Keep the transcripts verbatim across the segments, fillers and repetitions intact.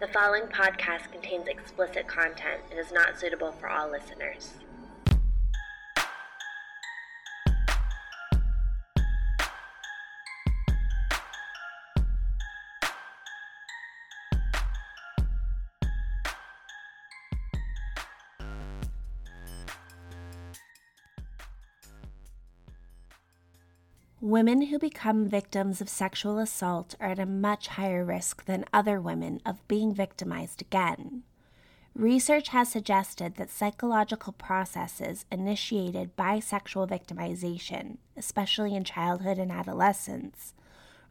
The following podcast contains explicit content and is not suitable for all listeners. Women who become victims of sexual assault are at a much higher risk than other women of being victimized again. Research has suggested that psychological processes initiated by sexual victimization, especially in childhood and adolescence,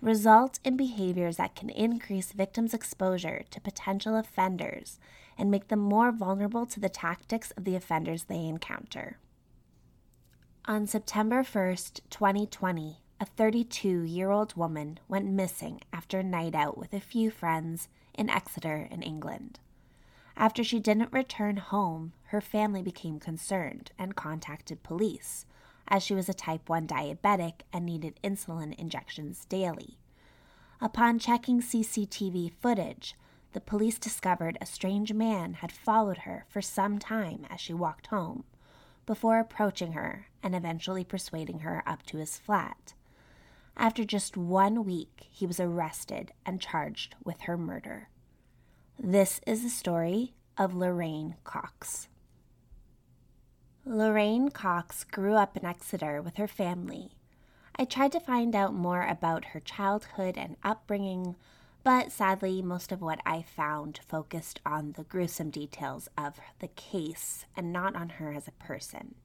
result in behaviors that can increase victims' exposure to potential offenders and make them more vulnerable to the tactics of the offenders they encounter. On September first, twenty twenty, a thirty-two-year-old woman went missing after a night out with a few friends in Exeter in England. After she didn't return home, her family became concerned and contacted police, as she was a type one diabetic and needed insulin injections daily. Upon checking C C T V footage, the police discovered a strange man had followed her for some time as she walked home, before approaching her and eventually persuading her up to his flat. After just one week, he was arrested and charged with her murder. This is the story of Lorraine Cox. Lorraine Cox grew up in Exeter with her family. I tried to find out more about her childhood and upbringing, but sadly, most of what I found focused on the gruesome details of the case and not on her as a person.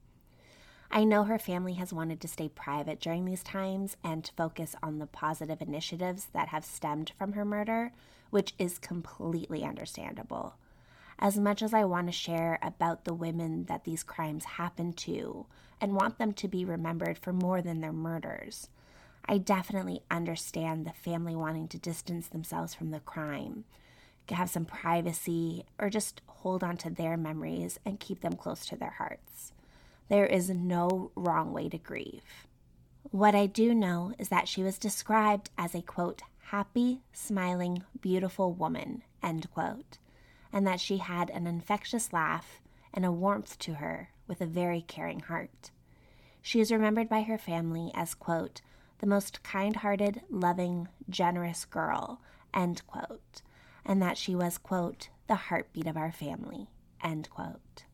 I know her family has wanted to stay private during these times and to focus on the positive initiatives that have stemmed from her murder, which is completely understandable. As much as I want to share about the women that these crimes happened to and want them to be remembered for more than their murders, I definitely understand the family wanting to distance themselves from the crime, have some privacy, or just hold on to their memories and keep them close to their hearts. There is no wrong way to grieve. What I do know is that she was described as a, quote, happy, smiling, beautiful woman, end quote, and that she had an infectious laugh and a warmth to her with a very caring heart. She is remembered by her family as, quote, the most kind-hearted, loving, generous girl, end quote, and that she was, quote, the heartbeat of our family, end quote.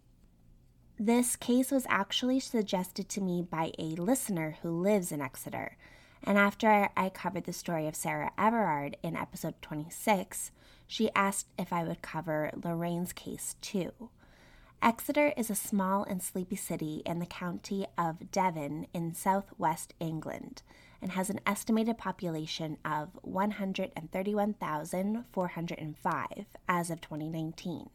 This case was actually suggested to me by a listener who lives in Exeter, and after I covered the story of Sarah Everard in episode twenty-six, she asked if I would cover Lorraine's case too. Exeter is a small and sleepy city in the county of Devon in southwest England and has an estimated population of one hundred thirty-one thousand four hundred five as of twenty nineteen.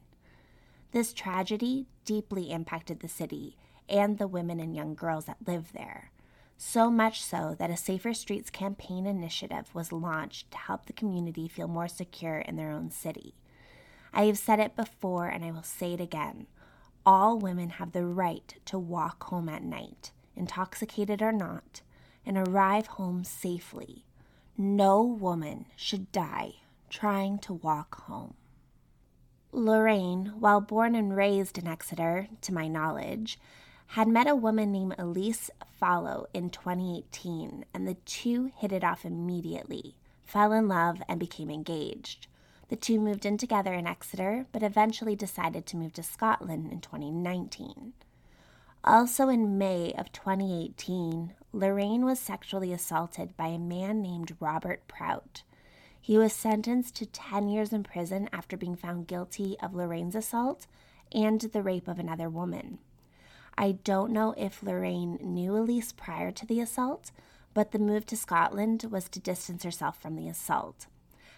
This tragedy deeply impacted the city and the women and young girls that live there, so much so that a Safer Streets campaign initiative was launched to help the community feel more secure in their own city. I have said it before and I will say it again. All women have the right to walk home at night, intoxicated or not, and arrive home safely. No woman should die trying to walk home. Lorraine, while born and raised in Exeter, to my knowledge, had met a woman named Elise Fallow in twenty eighteen, and the two hit it off immediately, fell in love, and became engaged. The two moved in together in Exeter, but eventually decided to move to Scotland in twenty nineteen. Also in May of twenty eighteen, Lorraine was sexually assaulted by a man named Robert Prout. He was sentenced to ten years in prison after being found guilty of Lorraine's assault and the rape of another woman. I don't know if Lorraine knew Elise prior to the assault, but the move to Scotland was to distance herself from the assault.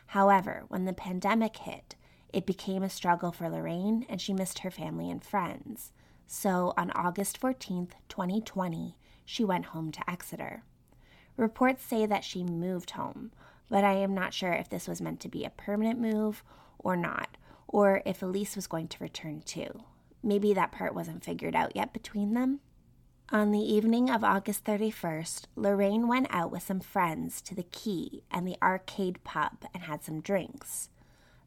However, when the pandemic hit, it became a struggle for Lorraine and she missed her family and friends. So on August fourteenth, twenty twenty, she went home to Exeter. Reports say that she moved home, but I am not sure if this was meant to be a permanent move or not, or if Elise was going to return too. Maybe that part wasn't figured out yet between them. On the evening of August thirty-first, Lorraine went out with some friends to the quay and the Arcade Pub and had some drinks.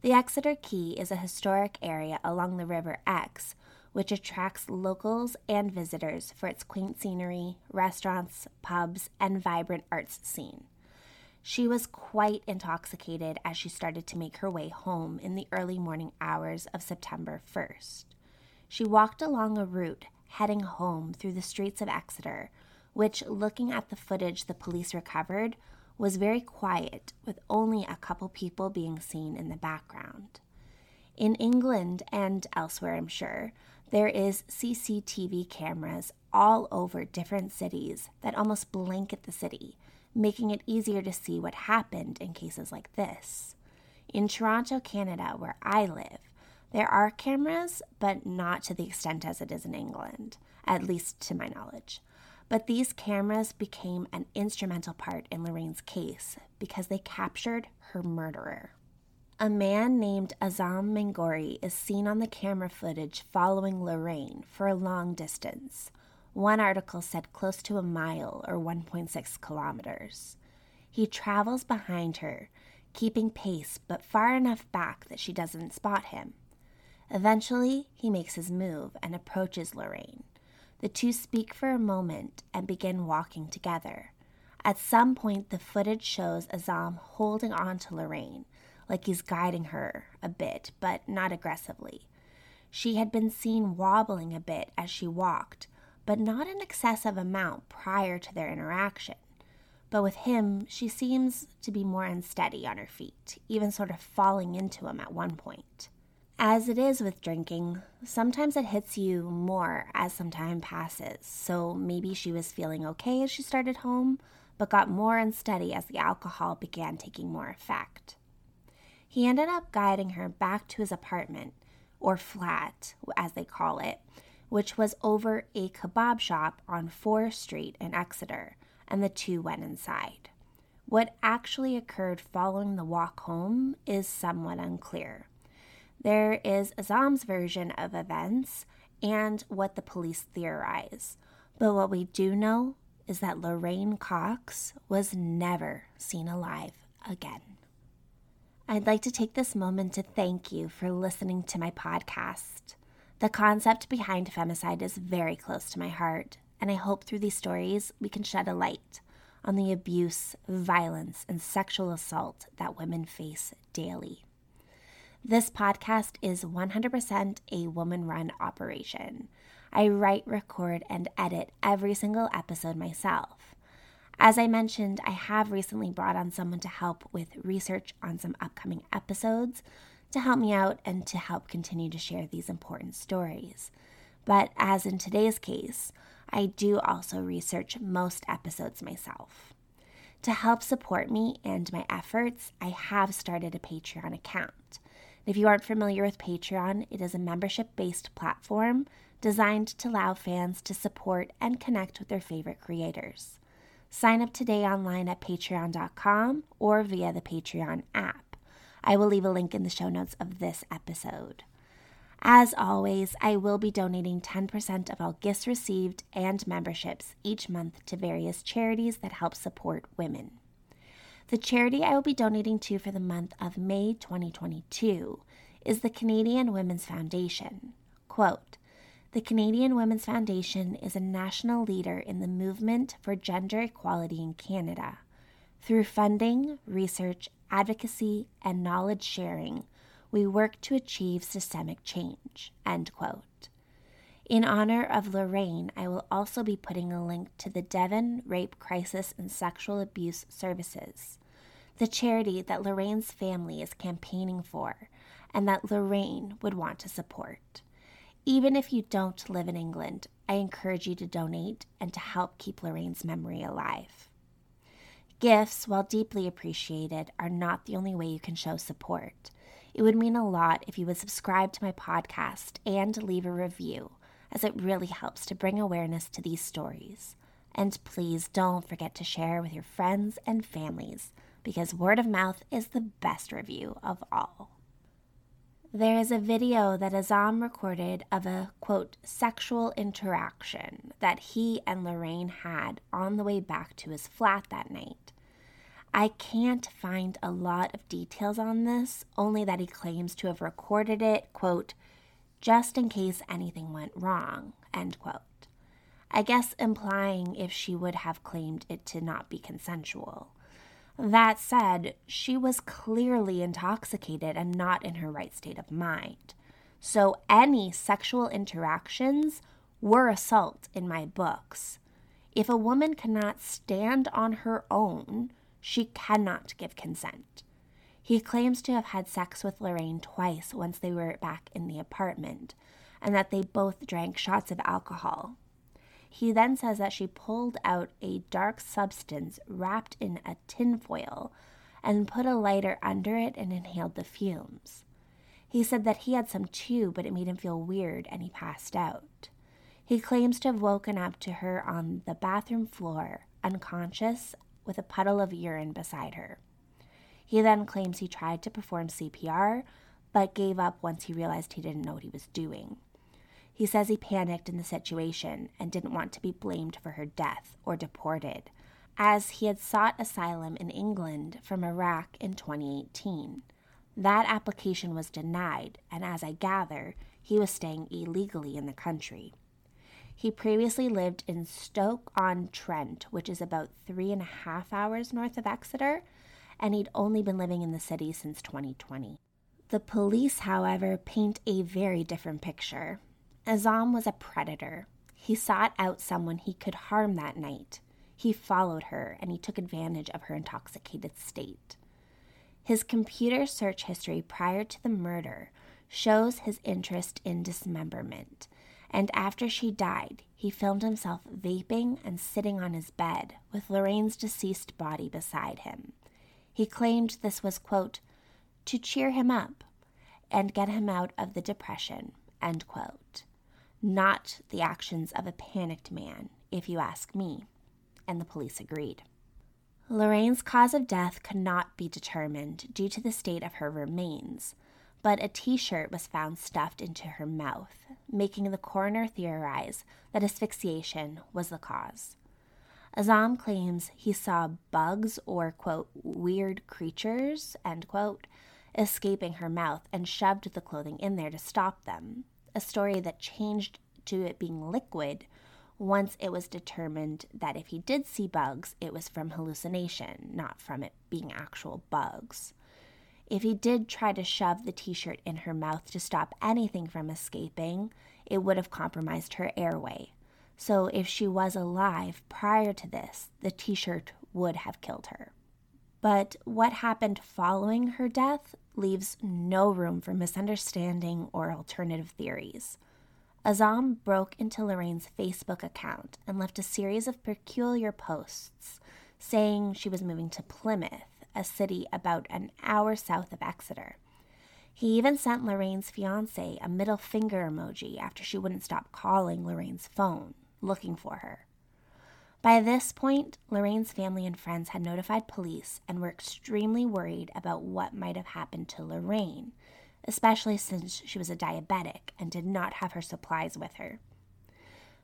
The Exeter Quay is a historic area along the River X, which attracts locals and visitors for its quaint scenery, restaurants, pubs, and vibrant arts scene. She was quite intoxicated as she started to make her way home in the early morning hours of September first. She walked along a route heading home through the streets of Exeter, which, looking at the footage the police recovered, was very quiet, with only a couple people being seen in the background. In England and elsewhere, I'm sure, there is C C T V cameras all over different cities that almost blanket the city, making it easier to see what happened in cases like this. In Toronto, Canada, where I live, there are cameras, but not to the extent as it is in England, at least to my knowledge. But these cameras became an instrumental part in Lorraine's case because they captured her murderer. A man named Azam Mangori is seen on the camera footage following Lorraine for a long distance. One article said close to a mile or one point six kilometers. He travels behind her, keeping pace but far enough back that she doesn't spot him. Eventually, he makes his move and approaches Lorraine. The two speak for a moment and begin walking together. At some point, the footage shows Azam holding on to Lorraine, like he's guiding her a bit, but not aggressively. She had been seen wobbling a bit as she walked, but not an excessive amount prior to their interaction. But with him, she seems to be more unsteady on her feet, even sort of falling into him at one point. As it is with drinking, sometimes it hits you more as some time passes, so maybe she was feeling okay as she started home, but got more unsteady as the alcohol began taking more effect. He ended up guiding her back to his apartment, or flat, as they call it, which was over a kebab shop on fourth street in Exeter, and the two went inside. What actually occurred following the walk home is somewhat unclear. There is Azam's version of events and what the police theorize, but what we do know is that Lorraine Cox was never seen alive again. I'd like to take this moment to thank you for listening to my podcast. The concept behind femicide is very close to my heart, and I hope through these stories we can shed a light on the abuse, violence, and sexual assault that women face daily. This podcast is one hundred percent a woman-run operation. I write, record, and edit every single episode myself. As I mentioned, I have recently brought on someone to help with research on some upcoming episodes, to help me out and to help continue to share these important stories. But as in today's case, I do also research most episodes myself. To help support me and my efforts, I have started a Patreon account. If you aren't familiar with Patreon, it is a membership-based platform designed to allow fans to support and connect with their favorite creators. Sign up today online at patreon dot com or via the Patreon app. I will leave a link in the show notes of this episode. As always, I will be donating ten percent of all gifts received and memberships each month to various charities that help support women. The charity I will be donating to for the month of May twenty twenty-two is the Canadian Women's Foundation. Quote, "The Canadian Women's Foundation is a national leader in the movement for gender equality in Canada. Through funding, research, advocacy, and knowledge sharing, we work to achieve systemic change," end quote. In honor of Lorraine, I will also be putting a link to the Devon Rape Crisis and Sexual Abuse Services, the charity that Lorraine's family is campaigning for and that Lorraine would want to support. Even if you don't live in England, I encourage you to donate and to help keep Lorraine's memory alive. Gifts, while deeply appreciated, are not the only way you can show support. It would mean a lot if you would subscribe to my podcast and leave a review, as it really helps to bring awareness to these stories. And please don't forget to share with your friends and families, because word of mouth is the best review of all. There is a video that Azam recorded of a, quote, sexual interaction that he and Lorraine had on the way back to his flat that night. I can't find a lot of details on this, only that he claims to have recorded it, quote, just in case anything went wrong, end quote. I guess implying if she would have claimed it to not be consensual. That said, she was clearly intoxicated and not in her right state of mind. So any sexual interactions were assault in my books. If a woman cannot stand on her own, she cannot give consent. He claims to have had sex with Lorraine twice once they were back in the apartment, and that they both drank shots of alcohol. He then says that she pulled out a dark substance wrapped in a tin foil and put a lighter under it and inhaled the fumes. He said that he had some too, but it made him feel weird and he passed out. He claims to have woken up to her on the bathroom floor, unconscious, with a puddle of urine beside her. He then claims he tried to perform C P R, but gave up once he realized he didn't know what he was doing. He says he panicked in the situation and didn't want to be blamed for her death or deported, as he had sought asylum in England from Iraq in twenty eighteen. That application was denied, and as I gather, he was staying illegally in the country. He previously lived in Stoke-on-Trent, which is about three and a half hours north of Exeter, and he'd only been living in the city since twenty twenty. The police, however, paint a very different picture. Azam was a predator. He sought out someone he could harm that night. He followed her, and he took advantage of her intoxicated state. His computer search history prior to the murder shows his interest in dismemberment, and after she died, he filmed himself vaping and sitting on his bed with Lorraine's deceased body beside him. He claimed this was, quote, to cheer him up and get him out of the depression, end quote. Not the actions of a panicked man, if you ask me. And the police agreed. Lorraine's cause of death could not be determined due to the state of her remains, but a t-shirt was found stuffed into her mouth, making the coroner theorize that asphyxiation was the cause. Azam claims he saw bugs or, quote, weird creatures, end quote, escaping her mouth and shoved the clothing in there to stop them, a story that changed to it being liquid once it was determined that if he did see bugs, it was from hallucination, not from it being actual bugs. If he did try to shove the t-shirt in her mouth to stop anything from escaping, it would have compromised her airway. So if she was alive prior to this, the t-shirt would have killed her. But what happened following her death leaves no room for misunderstanding or alternative theories. Azam broke into Lorraine's Facebook account and left a series of peculiar posts saying she was moving to Plymouth, a city about an hour south of Exeter. He even sent Lorraine's fiancé a middle finger emoji after she wouldn't stop calling Lorraine's phone, looking for her. By this point, Lorraine's family and friends had notified police and were extremely worried about what might have happened to Lorraine, especially since she was a diabetic and did not have her supplies with her.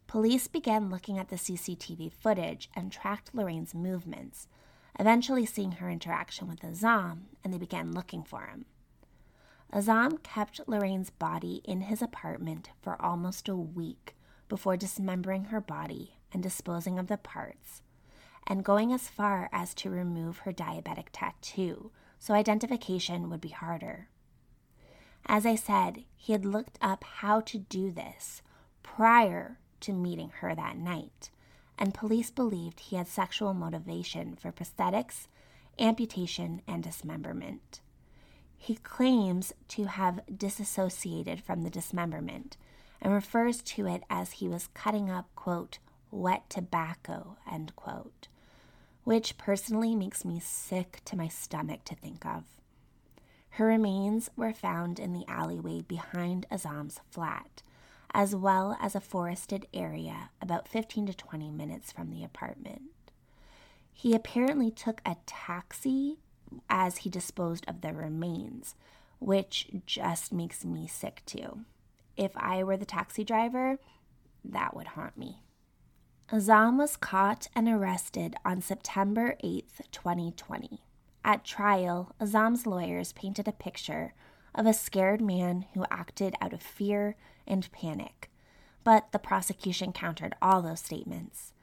Police began looking at the C C T V footage and tracked Lorraine's movements, eventually seeing her interaction with Azam, and they began looking for him. Azam kept Lorraine's body in his apartment for almost a week before dismembering her body and disposing of the parts, and going as far as to remove her diabetic tattoo, so identification would be harder. As I said, he had looked up how to do this prior to meeting her that night, and police believed he had sexual motivation for prosthetics, amputation, and dismemberment. He claims to have disassociated from the dismemberment and refers to it as he was cutting up, quote, wet tobacco, end quote, which personally makes me sick to my stomach to think of. Her remains were found in the alleyway behind Azam's flat, as well as a forested area about fifteen to twenty minutes from the apartment. He apparently took a taxi as he disposed of the remains, which just makes me sick too. If I were the taxi driver, that would haunt me. Azam was caught and arrested on September eighth, twenty twenty. At trial, Azam's lawyers painted a picture of a scared man who acted out of fear and panic, but the prosecution countered all those statements.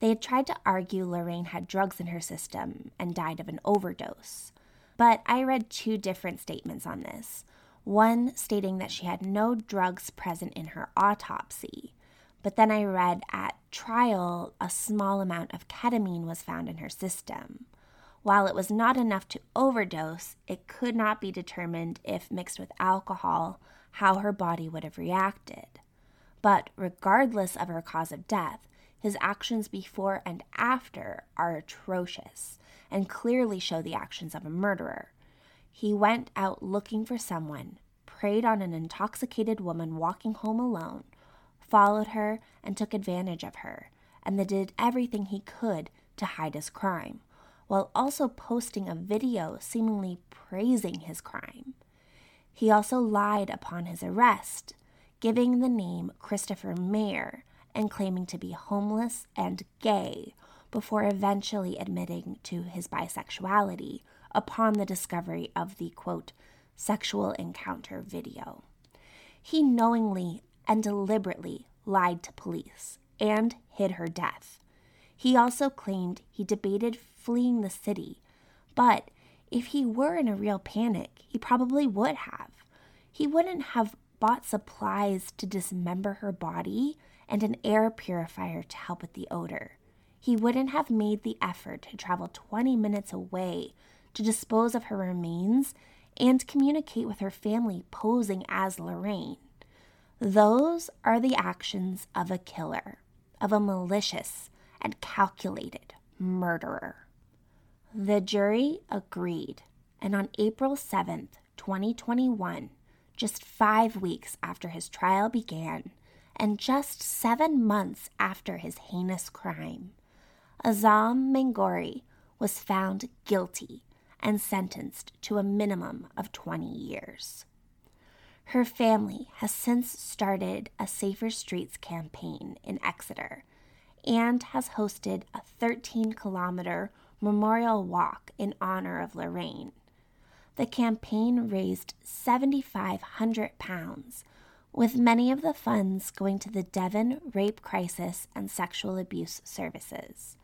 They had tried to argue Lorraine had drugs in her system and died of an overdose, but I read two different statements on this, one stating that she had no drugs present in her autopsy. But then I read at trial a small amount of ketamine was found in her system. While it was not enough to overdose, it could not be determined if mixed with alcohol how her body would have reacted. But regardless of her cause of death, his actions before and after are atrocious and clearly show the actions of a murderer. He went out looking for someone, preyed on an intoxicated woman walking home alone, followed her and took advantage of her, and they did everything he could to hide his crime, while also posting a video seemingly praising his crime. He also lied upon his arrest, giving the name Christopher Mayer and claiming to be homeless and gay, before eventually admitting to his bisexuality upon the discovery of the, quote, sexual encounter video. He knowingly and deliberately lied to police, and hid her death. He also claimed he debated fleeing the city, but if he were in a real panic, he probably would have. He wouldn't have bought supplies to dismember her body and an air purifier to help with the odor. He wouldn't have made the effort to travel twenty minutes away to dispose of her remains and communicate with her family posing as Lorraine. Those are the actions of a killer, of a malicious and calculated murderer. The jury agreed, and on April seventh, twenty twenty-one, just five weeks after his trial began, and just seven months after his heinous crime, Azam Mangori was found guilty and sentenced to a minimum of twenty years. Her family has since started a Safer Streets campaign in Exeter and has hosted a thirteen-kilometer memorial walk in honor of Lorraine. The campaign raised seven thousand five hundred pounds, with many of the funds going to the Devon Rape Crisis and Sexual Abuse Services.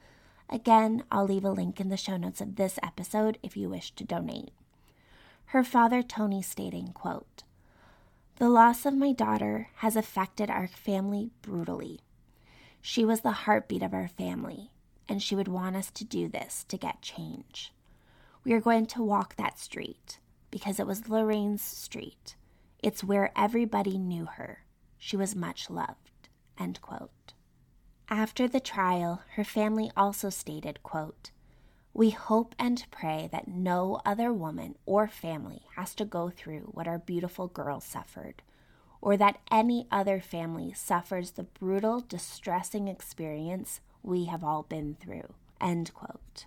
Again, I'll leave a link in the show notes of this episode if you wish to donate. Her father, Tony, stating, quote, "The loss of my daughter has affected our family brutally. She was the heartbeat of our family, and she would want us to do this to get change. We are going to walk that street because it was Lorraine's street. It's where everybody knew her. She was much loved." End quote. After the trial, her family also stated, quote, "We hope and pray that no other woman or family has to go through what our beautiful girl suffered, or that any other family suffers the brutal, distressing experience we have all been through." End quote.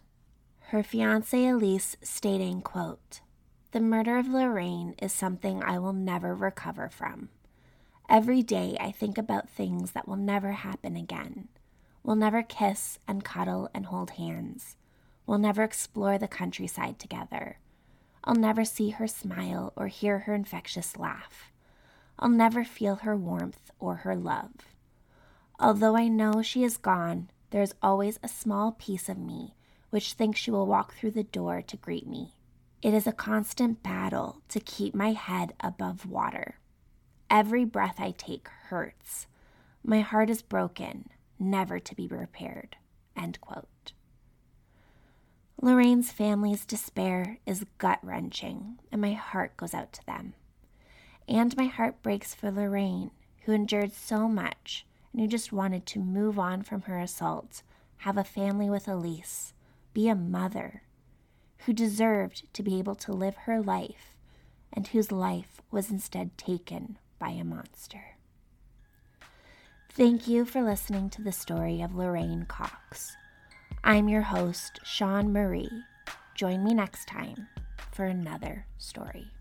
Her fiancé Elise stating, quote, "The murder of Lorraine is something I will never recover from. Every day I think about things that will never happen again. We'll never kiss and cuddle and hold hands. We'll never explore the countryside together. I'll never see her smile or hear her infectious laugh. I'll never feel her warmth or her love. Although I know she is gone, there is always a small piece of me which thinks she will walk through the door to greet me. It is a constant battle to keep my head above water. Every breath I take hurts. My heart is broken, never to be repaired." End quote. Lorraine's family's despair is gut-wrenching, and my heart goes out to them. And my heart breaks for Lorraine, who endured so much and who just wanted to move on from her assault, have a family with Elise, be a mother, who deserved to be able to live her life, and whose life was instead taken by a monster. Thank you for listening to the story of Lorraine Cox. I'm your host, Sean Marie. Join me next time for another story.